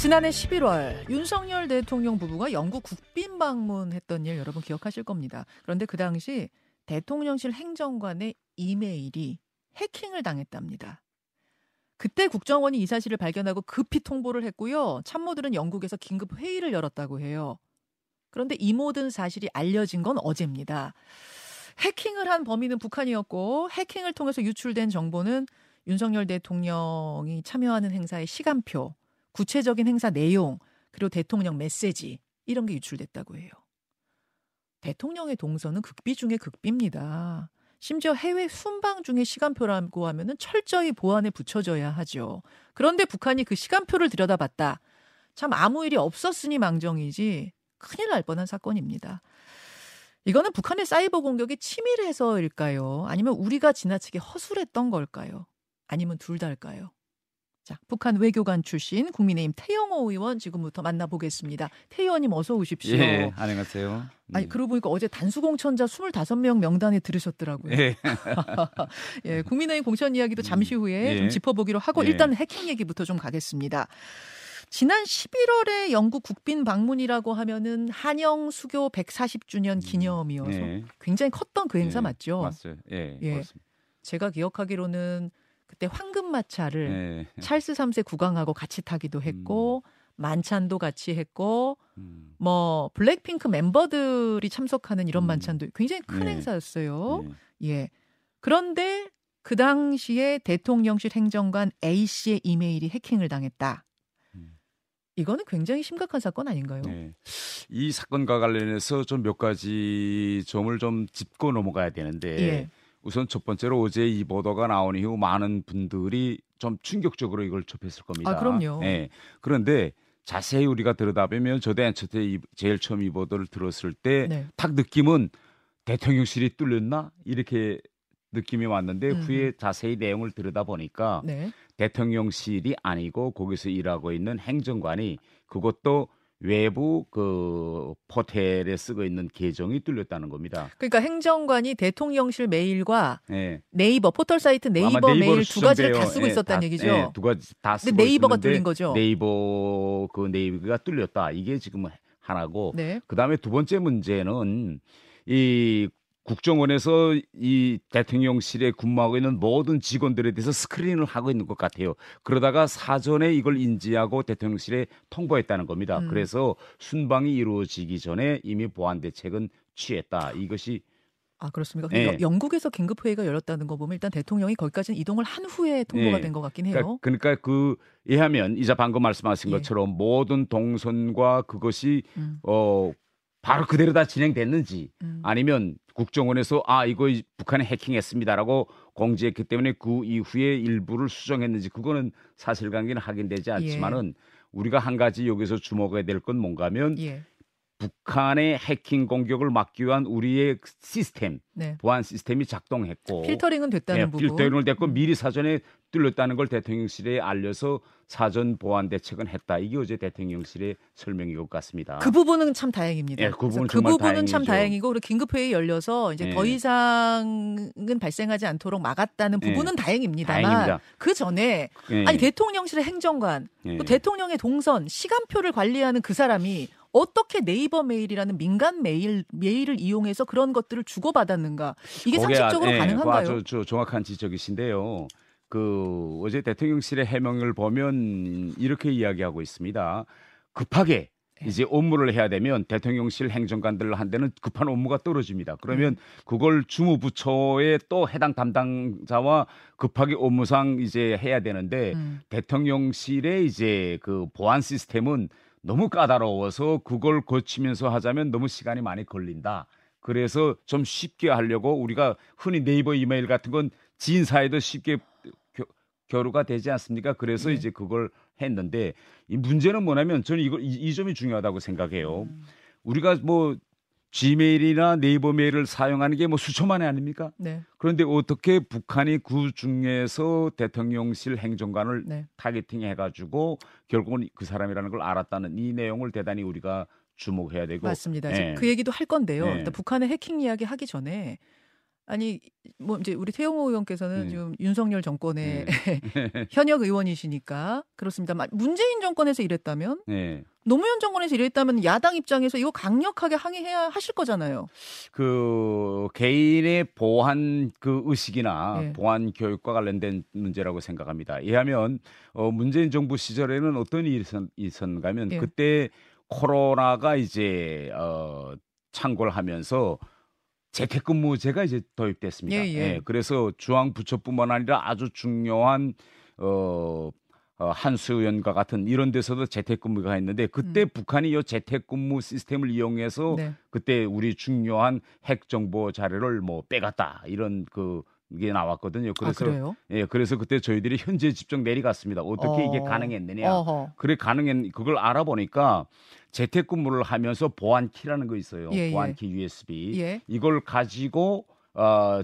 지난해 11월 윤석열 대통령 부부가 영국 국빈 방문했던 일 여러분 기억하실 겁니다. 그런데 그 당시 대통령실 행정관의 이메일이 해킹을 당했답니다. 그때 국정원이 이 사실을 발견하고 급히 통보를 했고요. 참모들은 영국에서 긴급 회의를 열었다고 해요. 그런데 이 모든 사실이 알려진 건 어제입니다. 해킹을 한 범인은 북한이었고 해킹을 통해서 유출된 정보는 윤석열 대통령이 참여하는 행사의 시간표, 구체적인 행사 내용, 그리고 대통령 메시지 이런 게 유출됐다고 해요. 대통령의 동선은 극비 중에 극비입니다. 심지어 해외 순방 중에 시간표라고 하면은 철저히 보안에 붙여져야 하죠. 그런데 북한이 그 시간표를 들여다봤다. 참 아무 일이 없었으니 망정이지 큰일 날 뻔한 사건입니다. 이거는 북한의 사이버 공격이 치밀해서일까요? 아니면 우리가 지나치게 허술했던 걸까요? 아니면 둘 다일까요? 자, 북한 외교관 출신 국민의힘 태영호 의원 지금부터 만나보겠습니다. 태 의원님 어서 오십시오. 예, 안녕하세요. 아니 그러고 보니까 어제 단수공천자 25명 명단에 들으셨더라고요. 예. 예, 국민의힘 공천 이야기도 잠시 후에 좀 짚어보기로 하고 일단 해킹 얘기부터 좀 가겠습니다. 지난 11월에 영국 국빈 방문이라고 하면은 한영 수교 140주년 기념이어서 굉장히 컸던 그 행사 맞죠? 맞아요. 예, 예. 맞습니다. 제가 기억하기로는 그때 황금마차를 찰스 3세 국왕하고 같이 타기도 했고 만찬도 같이 했고 뭐 블랙핑크 멤버들이 참석하는 이런 만찬도 굉장히 큰 행사였어요. 예. 그런데 그 당시에 대통령실 행정관 A 씨의 이메일이 해킹을 당했다. 이거는 굉장히 심각한 사건 아닌가요? 네. 이 사건과 관련해서 좀 몇 가지 점을 좀 짚고 넘어가야 되는데 우선 첫 번째로 어제 이 보도가 나온 이후 많은 분들이 좀 충격적으로 이걸 접했을 겁니다. 아, 그럼요. 네. 그런데 자세히 우리가 들여다보면 저도 애초에 제일 처음 이 보도를 들었을 때 딱 느낌은 대통령실이 뚫렸나? 이렇게 느낌이 왔는데 후에 자세히 내용을 들여다보니까 대통령실이 아니고 거기서 일하고 있는 행정관이 그것도 외부 그 포털에 쓰고 있는 계정이 뚫렸다는 겁니다. 그러니까 행정관이 대통령실 메일과 네이버 포털 사이트 네이버 메일 두 가지를 다 쓰고 있었다는 얘기죠. 두 가지 다 쓰고 있는데 네이버가 뚫린 거죠. 네이버 그 네이버가 뚫렸다. 이게 지금 하나고 그다음에 두 번째 문제는 이 국정원에서 이 대통령실에 근무하고 있는 모든 직원들에 대해서 스크린을 하고 있는 것 같아요. 그러다가 사전에 이걸 인지하고 대통령실에 통보했다는 겁니다. 그래서 순방이 이루어지기 전에 이미 보안 대책은 취했다. 이것이 아 그렇습니까? 영국에서 긴급 회의가 열렸다는 거 보면 일단 대통령이 거기까지는 이동을 한 후에 통보가 된 것 같긴 해요. 그러니까 그 예하면 이제 방금 말씀하신 것처럼 모든 동선과 그것이 바로 그대로 다 진행됐는지 아니면 국정원에서 아 이거 북한이 해킹했습니다라고 공지했기 때문에 그 이후에 일부를 수정했는지 그거는 사실관계는 확인되지 않지만은 우리가 한 가지 여기서 주목해야 될 건 뭔가면 북한의 해킹 공격을 막기 위한 우리의 시스템 보안 시스템이 작동했고 필터링은 됐다는 부분 필터링을 됐고 미리 사전에 뚫렸다는 걸 대통령실에 알려서 사전 보안 대책은 했다. 이게 어제 대통령실의 설명인 것 같습니다. 그 부분은 참 다행입니다. 그 부분은 참 다행이고 그리고 긴급 회의 열려서 이제 더 이상은 발생하지 않도록 막았다는 부분은 다행입니다만 그 전에 아니 대통령실의 행정관 또 대통령의 동선 시간표를 관리하는 그 사람이 어떻게 네이버 메일이라는 민간 메일을 이용해서 그런 것들을 주고받았는가? 이게 상식적으로 가능한가요? 아주 정확한 지적이신데요. 그 어제 대통령실의 해명을 보면 이렇게 이야기하고 있습니다. 급하게 이제 업무를 해야 되면 대통령실 행정관들 한 대는 급한 업무가 떨어집니다. 그러면 그걸 주무부처에 또 해당 담당자와 급하게 업무상 이제 해야 되는데 대통령실의 이제 그 보안 시스템은 너무 까다로워서 그걸 거치면서 하자면 너무 시간이 많이 걸린다. 그래서 좀 쉽게 하려고 우리가 흔히 네이버 이메일 같은 건 지인 사이도 쉽게 겨루가 되지 않습니까? 그래서 이제 그걸 했는데 이 문제는 뭐냐면 저는 이 점이 중요하다고 생각해요. 우리가 뭐 지메일이나 네이버 메일을 사용하는 게 뭐 수천만이 아닙니까? 그런데 어떻게 북한이 그 중에서 대통령실 행정관을 타겟팅해가지고 결국은 그 사람이라는 걸 알았다는 이 내용을 대단히 우리가 주목해야 되고 맞습니다. 그 얘기도 할 건데요. 일단 북한의 해킹 이야기 하기 전에 아니 뭐 이제 우리 태영호 의원께서는 지금 윤석열 정권의 현역 의원이시니까 그렇습니다. 문재인 정권에서 이랬다면 노무현 정권에서 이랬다면 야당 입장에서 이거 강력하게 항의해야 하실 거잖아요. 그 개인의 보안 그 의식이나 보안 교육과 관련된 문제라고 생각합니다. 이하면 문재인 정부 시절에는 어떤 일이 있었는가면 그때 코로나가 이제 창궐하면서 재택근무제가 이제 도입됐습니다. 그래서 중앙 부처뿐만 아니라 아주 중요한 한수연과 같은 이런 데서도 재택근무가 있는데 그때 북한이 이 재택근무 시스템을 이용해서 그때 우리 중요한 핵 정보 자료를 뭐 빼갔다 이런 그 이게 나왔거든요. 그래서 그래서 그때 저희들이 현재 직접 내려갔습니다. 어떻게 이게 가능했느냐. 그래 가능했 그걸 알아보니까 재택근무를 하면서 보안키라는 거 있어요. 보안키 USB 이걸 가지고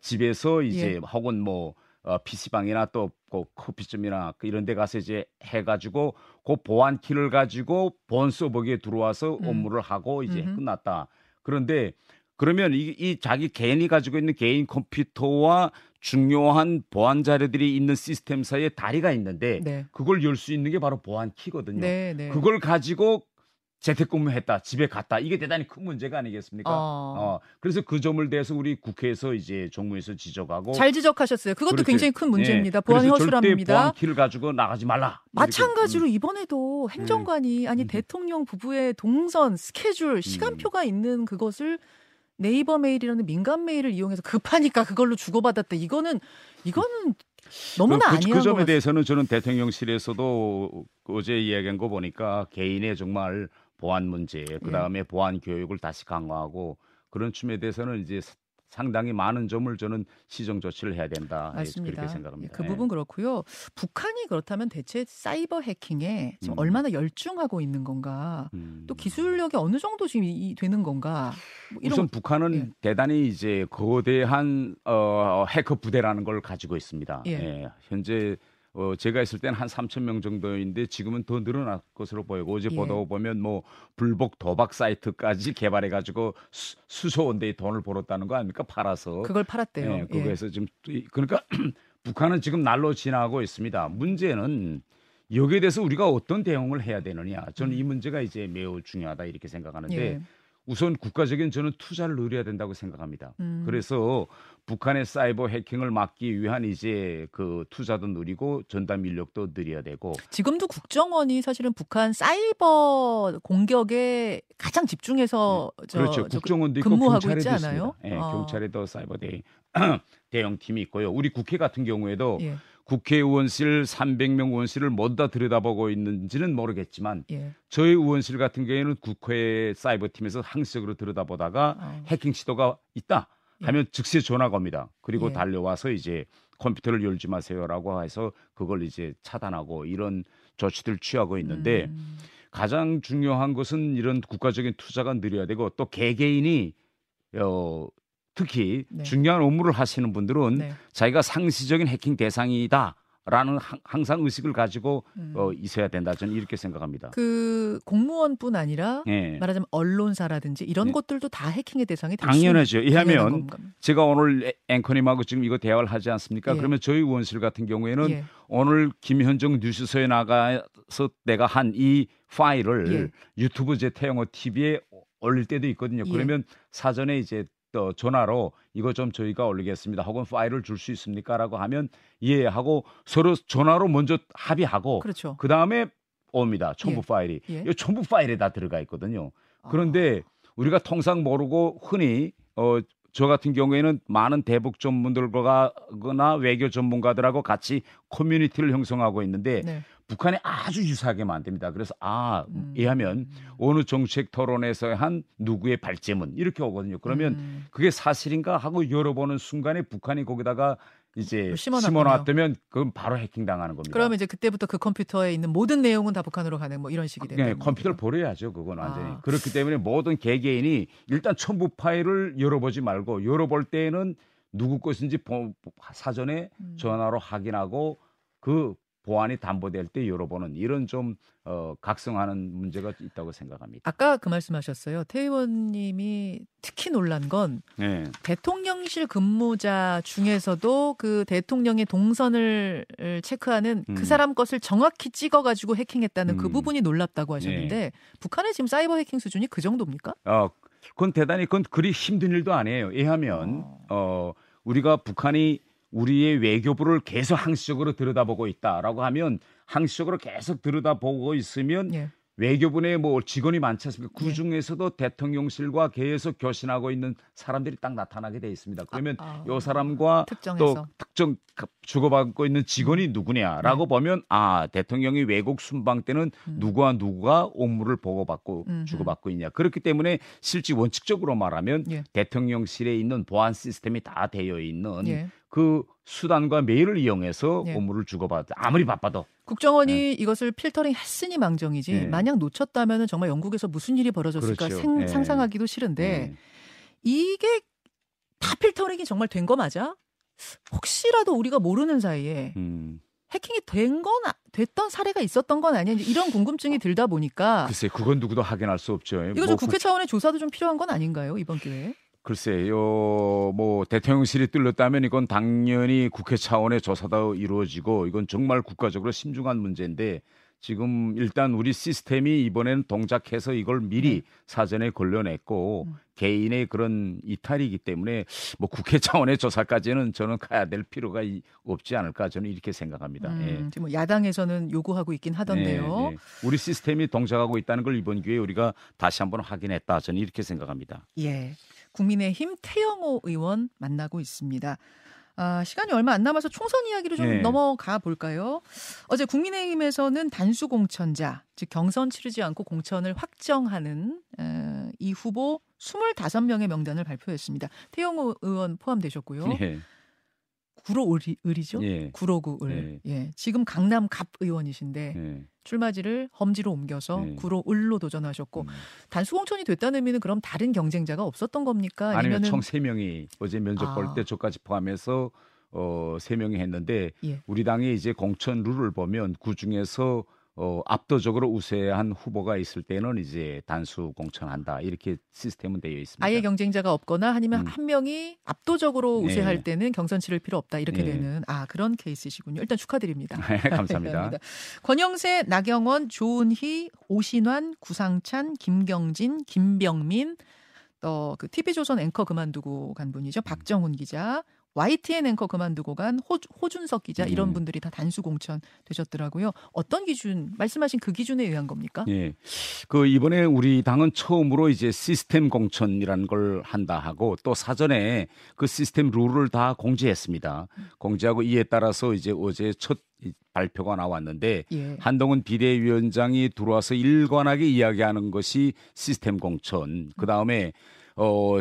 집에서 이제 혹은 뭐 PC방이나 또 커피점이나 이런 데 가서 이제 해가지고 그 보안키를 가지고 본 서버에 들어와서 업무를 하고 이제 끝났다. 그런데 그러면 이 자기 개인이 가지고 있는 개인 컴퓨터와 중요한 보안 자료들이 있는 시스템 사이에 다리가 있는데 그걸 열 수 있는 게 바로 보안키거든요. 그걸 가지고 재택근무했다, 집에 갔다. 이게 대단히 큰 문제가 아니겠습니까? 그래서 그 점을 대해서 우리 국회에서 이제 정무에서 지적하고 잘 지적하셨어요. 그것도 굉장히 큰 문제입니다. 보안 허술함입니다. 절대 보안키를 가지고 나가지 말라. 마찬가지로 이번에도 행정관이 아니 대통령 부부의 동선, 스케줄, 시간표가 있는 그것을 네이버 메일이라는 민간 메일을 이용해서 급하니까 그걸로 주고받았다. 이거는 너무나 아니에요. 그 점에 대해서는 저는 대통령실에서도 어제 이야기한 거 보니까 개인의 정말 보안 문제, 그다음에 보안 교육을 다시 강화하고 그런 춤에 대해서는 이제 상당히 많은 점을 저는 시정 조치를 해야 된다. 그렇게 생각합니다. 그 부분 그렇고요. 북한이 그렇다면 대체 사이버 해킹에 지금 얼마나 열중하고 있는 건가? 또 기술력이 어느 정도 지금 되는 건가? 뭐 이런 우선 북한은 대단히 이제 거대한 해커 부대라는 걸 가지고 있습니다. 현재 제가 있을 때는 한 3,000명 정도인데 지금은 더 늘어날 것으로 보이고 어제 보도 보면 뭐 불복 도박 사이트까지 개발해가지고 수소원대에 돈을 벌었다는 거 아닙니까? 팔아서. 그걸 팔았대요. 그거에서 지금 그러니까 북한은 지금 날로 지나고 있습니다. 문제는 여기에 대해서 우리가 어떤 대응을 해야 되느냐. 저는 이 문제가 이제 매우 중요하다 이렇게 생각하는데 우선 국가적인 저는 투자를 늘려야 된다고 생각합니다. 그래서 북한의 사이버 해킹을 막기 위한 이제 그 투자도 늘리고 전담 인력도 늘려야 되고 지금도 국정원이 사실은 북한 사이버 공격에 가장 집중해서 국정원도 있고 경찰에도 있잖아요. 경찰에도 사이버 대형 팀이 있고요. 우리 국회 같은 경우에도 국회의원실 300명 의원실을 모두 다 들여다보고 있는지는 모르겠지만 저희 의원실 같은 경우에는 국회 사이버팀에서 항시적으로 들여다보다가 해킹 시도가 있다 하면 즉시 전화가 옵니다. 그리고 달려와서 이제 컴퓨터를 열지 마세요라고 해서 그걸 이제 차단하고 이런 조치들을 취하고 있는데 가장 중요한 것은 이런 국가적인 투자가 늘어야 되고 또 개개인이 특히 중요한 업무를 하시는 분들은 자기가 상시적인 해킹 대상이다. 라는 항상 의식을 가지고 있어야 된다. 저는 이렇게 생각합니다. 그 공무원뿐 아니라 말하자면 언론사라든지 이런 것들도 다 해킹의 대상이 될 수 있는 당연하죠. 왜냐하면 제가 오늘 앵커님하고 지금 이거 대화를 하지 않습니까? 그러면 저희 의원실 같은 경우에는 오늘 김현정 뉴스소에 나가서 내가 한 이 파일을 유튜브 제 태영호 TV에 올릴 때도 있거든요. 그러면 사전에 이제 또 전화로 이거 좀 저희가 올리겠습니다. 혹은 파일을 줄 수 있습니까?라고 하면 하고 서로 전화로 먼저 합의하고 그 다음에 옵니다. 첨부 파일이 이 첨부 파일에 다 들어가 있거든요. 그런데 우리가 통상 모르고 흔히 저 같은 경우에는 많은 대북 전문들과거나 외교 전문가들하고 같이 커뮤니티를 형성하고 있는데 북한에 아주 유사하게 만듭니다. 그래서 이하면 어느 정책 토론에서 한 누구의 발제문 이렇게 오거든요. 그러면 그게 사실인가 하고 열어보는 순간에 북한이 거기다가 이제 심어놨다면 그건 바로 해킹당하는 겁니다. 그러면 이제 그때부터 그 컴퓨터에 있는 모든 내용은 다 북한으로 가는 뭐 이런 식이 되는 거예요. 컴퓨터를 버려야죠. 그건 완전히. 그렇기 때문에 모든 개개인이 일단 첨부 파일을 열어보지 말고 열어볼 때에는 누구 것인지 사전에 전화로 확인하고 그 보안이 담보될 때 열어보는 이런 좀 각성하는 문제가 있다고 생각합니다. 아까 그 말씀하셨어요. 태 의원님이 특히 놀란 건 네. 대통령실 근무자 중에서도 그 대통령의 동선을 체크하는 그 사람 것을 정확히 찍어가지고 해킹했다는 그 부분이 놀랍다고 하셨는데 네. 북한의 지금 사이버 해킹 수준이 그 정도입니까? 그건 대단히 그건 그리 힘든 일도 아니에요. 왜냐하면 우리가 북한이 우리의 외교부를 계속 항시적으로 들여다보고 있다라고 하면 항시적으로 계속 들여다보고 있으면 예. 외교부에 뭐 직원이 많지 않습니까? 그 중에서도 대통령실과 계속 교신하고 있는 사람들이 딱 나타나게 돼 있습니다. 그러면 요 사람과 특정해서. 또 특정 주고받고 있는 직원이 누구냐라고 보면 아 대통령이 외국 순방 때는 누구와 누구가 업무를 보고받고 주고받고 있냐. 그렇기 때문에 실제 원칙적으로 말하면 예. 대통령실에 있는 보안 시스템이 다 되어 있는 예. 그 수단과 메일을 이용해서 네. 업무를 주고받아 아무리 바빠도 국정원이 네. 이것을 필터링 했으니 망정이지 네. 만약 놓쳤다면 정말 영국에서 무슨 일이 벌어졌을까 그렇죠. 네. 상상하기도 싫은데 네. 이게 다 필터링이 정말 된 거 맞아? 혹시라도 우리가 모르는 사이에 해킹이 됐던 사례가 있었던 건 아니야? 이런 궁금증이 들다 보니까 글쎄 그건 누구도 확인할 수 없죠. 이거 좀 국회 차원의 조사도 좀 필요한 건 아닌가요? 이번 기회에? 글쎄요, 뭐 대통령실이 뚫렸다면 이건 당연히 국회 차원의 조사도 이루어지고 이건 정말 국가적으로 심중한 문제인데 지금 일단 우리 시스템이 이번에는 동작해서 이걸 미리 사전에 걸러냈고 개인의 그런 이탈이기 때문에 뭐 국회 차원의 조사까지는 저는 가야 될 필요가 없지 않을까 저는 이렇게 생각합니다. 예. 지금 야당에서는 요구하고 있긴 하던데요. 예, 예. 우리 시스템이 동작하고 있다는 걸 이번 기회에 우리가 다시 한번 확인했다 저는 이렇게 생각합니다. 예. 국민의힘 태영호 의원 만나고 있습니다. 아, 시간이 얼마 안 남아서 총선 이야기로 좀 네. 넘어가 볼까요? 어제 국민의힘에서는 단수 공천자, 즉 경선 치르지 않고 공천을 확정하는 이 후보 25명의 명단을 발표했습니다. 태영호 의원 포함되셨고요. 네. 구로을이죠? 네. 구로구을. 네. 예. 지금 강남 갑 의원이신데 네. 출마지를 험지로 옮겨서 네. 구로을로 도전하셨고 단수 공천이 됐다는 의미는 그럼 다른 경쟁자가 없었던 겁니까? 아니면 총 3명이 어제 면접 볼 때 저까지 포함해서 3명이 했는데 예. 우리 당의 이제 공천 룰을 보면 그 중에서 압도적으로 우세한 후보가 있을 때는 이제 단수 공천한다 이렇게 시스템은 되어 있습니다. 아예 경쟁자가 없거나 아니면 한 명이 압도적으로 우세할 네. 때는 경선 치를 필요 없다 이렇게 네. 되는 그런 케이스시군요. 일단 축하드립니다. 네, 감사합니다. 감사합니다. 권영세, 나경원, 조은희, 오신환, 구상찬, 김경진, 김병민 또 그 TV조선 앵커 그만두고 간 분이죠. 박정훈 기자. YTN 앵커 그만두고 간 호준석 기자 이런 분들이 다 단수 공천 되셨더라고요. 어떤 기준 말씀하신 그 기준에 의한 겁니까? 예, 그 이번에 우리 당은 처음으로 이제 시스템 공천이라는 걸 한다 하고 또 사전에 그 시스템 룰을 다 공지했습니다. 공지하고 이에 따라서 이제 어제 첫 발표가 나왔는데 예. 한동훈 비대위원장이 들어와서 일관하게 이야기하는 것이 시스템 공천. 그 다음에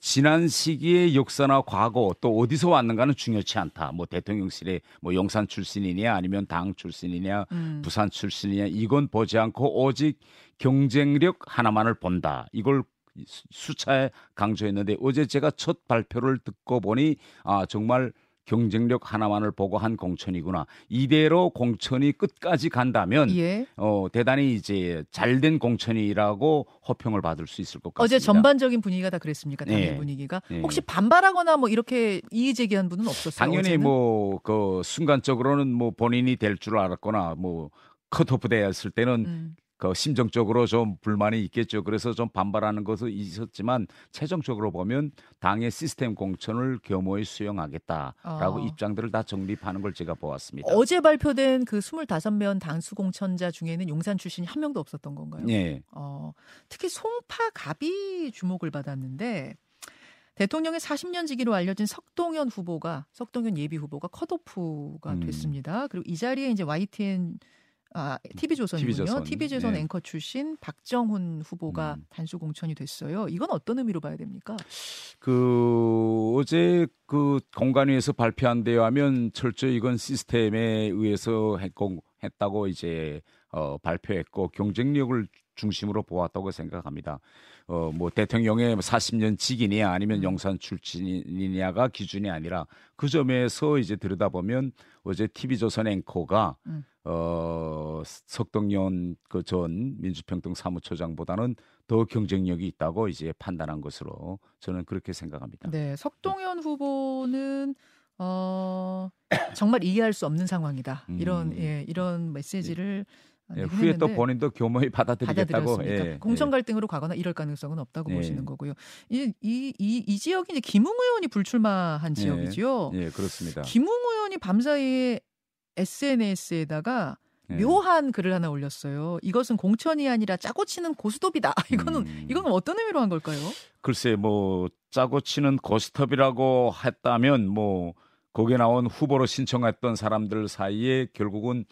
지난 시기의 역사나 과거 또 어디서 왔는가는 중요치 않다. 뭐 대통령실에 뭐 용산 출신이냐 아니면 당 출신이냐 부산 출신이냐 이건 보지 않고 오직 경쟁력 하나만을 본다. 이걸 수차에 강조했는데 어제 제가 첫 발표를 듣고 보니 아 정말 경쟁력 하나만을 보고 한 공천이구나. 이대로 공천이 끝까지 간다면 예. 대단히 이제 잘된 공천이라고 호평을 받을 수 있을 것 같습니다. 어제 전반적인 분위기가 다 그랬습니까? 당의 네. 분위기가 네. 혹시 반발하거나 뭐 이렇게 이의 제기한 분은 없었어요? 당연히 뭐 그 순간적으로는 뭐 본인이 될 줄 알았거나 뭐 컷오프 되었을 때는. 그 심정적으로 좀 불만이 있겠죠. 그래서 좀 반발하는 것은 있었지만 최종적으로 보면 당의 시스템 공천을 겸허히 수용하겠다라고 입장들을 다 정립하는 걸 제가 보았습니다. 어제 발표된 그 25명 단수 공천자 중에는 용산 출신이 한 명도 없었던 건가요? 네. 특히 송파갑이 주목을 받았는데 대통령의 40년 지기로 알려진 석동현 예비 후보가 컷오프가 됐습니다. 그리고 이 자리에 이제 TV조선이군요. TV조선 네. 앵커 출신 박정훈 후보가 단수 공천이 됐어요. 이건 어떤 의미로 봐야 됩니까? 그 어제 그 공간위에서 발표한 대로 하면 철저히 이건 시스템에 의해서 했다고 이제 발표했고 경쟁력을 중심으로 보았다고 생각합니다. 뭐 대통령의 40년 직이냐 아니면 영산 출신이냐가 기준이 아니라 그 점에서 이제 들여다보면 어제 TV조선 앵커가 석동현 그 전 민주평등 사무처장보다는 더 경쟁력이 있다고 이제 판단한 것으로 저는 그렇게 생각합니다. 네, 석동현 후보는 정말 이해할 수 없는 상황이다. 이런 메시지를 후에 또 본인도 교묘히 받아들이겠다고 공천 갈등으로 가거나 이럴 가능성은 없다고 보시는 거고요. 이 지역이 이제 김웅 의원이 불출마한 지역이죠. 네, 그렇습니다. 김웅 의원이 밤사이에 SNS에다가 묘한 글을 하나 올렸어요. 이것은 공천이 아니라 짜고 치는 고스톱이다. 이거는 어떤 의미로 한 걸까요? 글쎄, 뭐 짜고 치는 고스톱이라고 했다면 뭐 거기에 나온 후보로 신청했던 사람들 사이에 결국은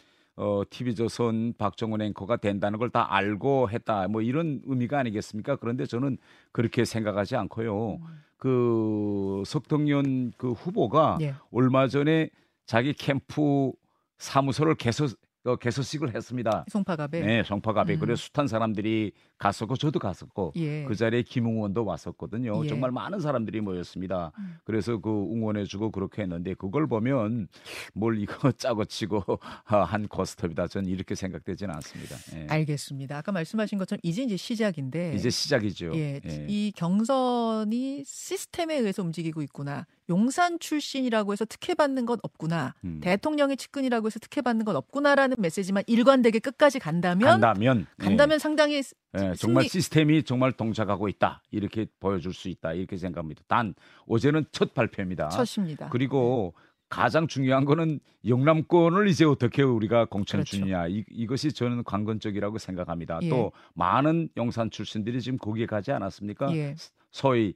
TV조선 박정훈 앵커가 된다는 걸 다 알고 했다. 뭐 이런 의미가 아니겠습니까? 그런데 저는 그렇게 생각하지 않고요. 그 석동현 그 후보가 얼마 전에 자기 캠프 사무소를 개소식을 했습니다. 송파갑에. 네, 송파갑에. 그래서 숱한 사람들이 갔었고 저도 갔었고 그 자리에 김웅 의원도 왔었거든요. 정말 많은 사람들이 모였습니다. 그래서 그 응원해주고 그렇게 했는데 그걸 보면 뭘 이거 짜고 치고 한 고스톱이다. 저는 이렇게 생각되지는 않습니다. 예. 알겠습니다. 아까 말씀하신 것처럼 이제 시작인데. 이제 시작이죠. 이 경선이 시스템에 의해서 움직이고 있구나. 용산 출신이라고 해서 특혜받는 건 없구나. 대통령의 측근이라고 해서 특혜받는 건 없구나라는 메시지만 일관되게 끝까지 간다면 상당히 정말 시스템이 정말 동작하고 있다. 이렇게 보여줄 수 있다. 이렇게 생각합니다. 단 어제는 첫 발표입니다. 첫입니다. 그리고 가장 중요한 거는 영남권을 이제 어떻게 우리가 공천을 주느냐. 이것이 저는 관건적이라고 생각합니다. 또 많은 용산 출신들이 지금 거기에 가지 않았습니까? 소위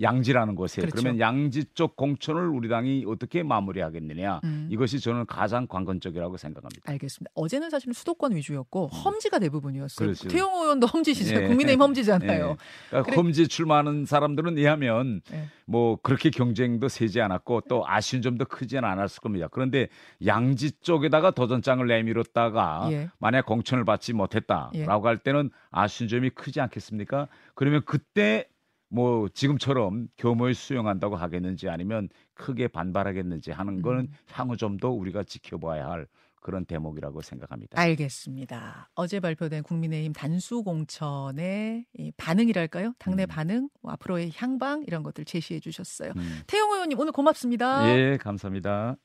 양지라는 곳에 그러면 양지 쪽 공천을 우리 당이 어떻게 마무리하겠느냐 이것이 저는 가장 관건적이라고 생각합니다. 알겠습니다. 어제는 사실 수도권 위주였고 험지가 대부분이었어요. 태영호 의원도 험지시죠. 국민의힘 험지잖아요. 그러니까 험지 출마하는 사람들은 이하면 뭐 그렇게 경쟁도 세지 않았고 또 아쉬운 점도 크지는 않았을 겁니다. 그런데 양지 쪽에다가 도전장을 내밀었다가 만약 공천을 받지 못했다라고 할 때는 아쉬운 점이 크지 않겠습니까? 그러면 그때 뭐 지금처럼 교묘히 수용한다고 하겠는지 아니면 크게 반발하겠는지 하는 거는 향후 좀 더 우리가 지켜봐야 할 그런 대목이라고 생각합니다. 알겠습니다. 어제 발표된 국민의힘 단수 공천의 반응이랄까요? 당내 반응, 뭐 앞으로의 향방 이런 것들 제시해 주셨어요. 태영호 의원님 오늘 고맙습니다. 예, 감사합니다.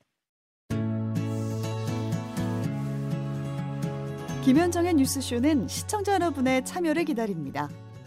김현정의 뉴스쇼는 시청자 여러분의 참여를 기다립니다.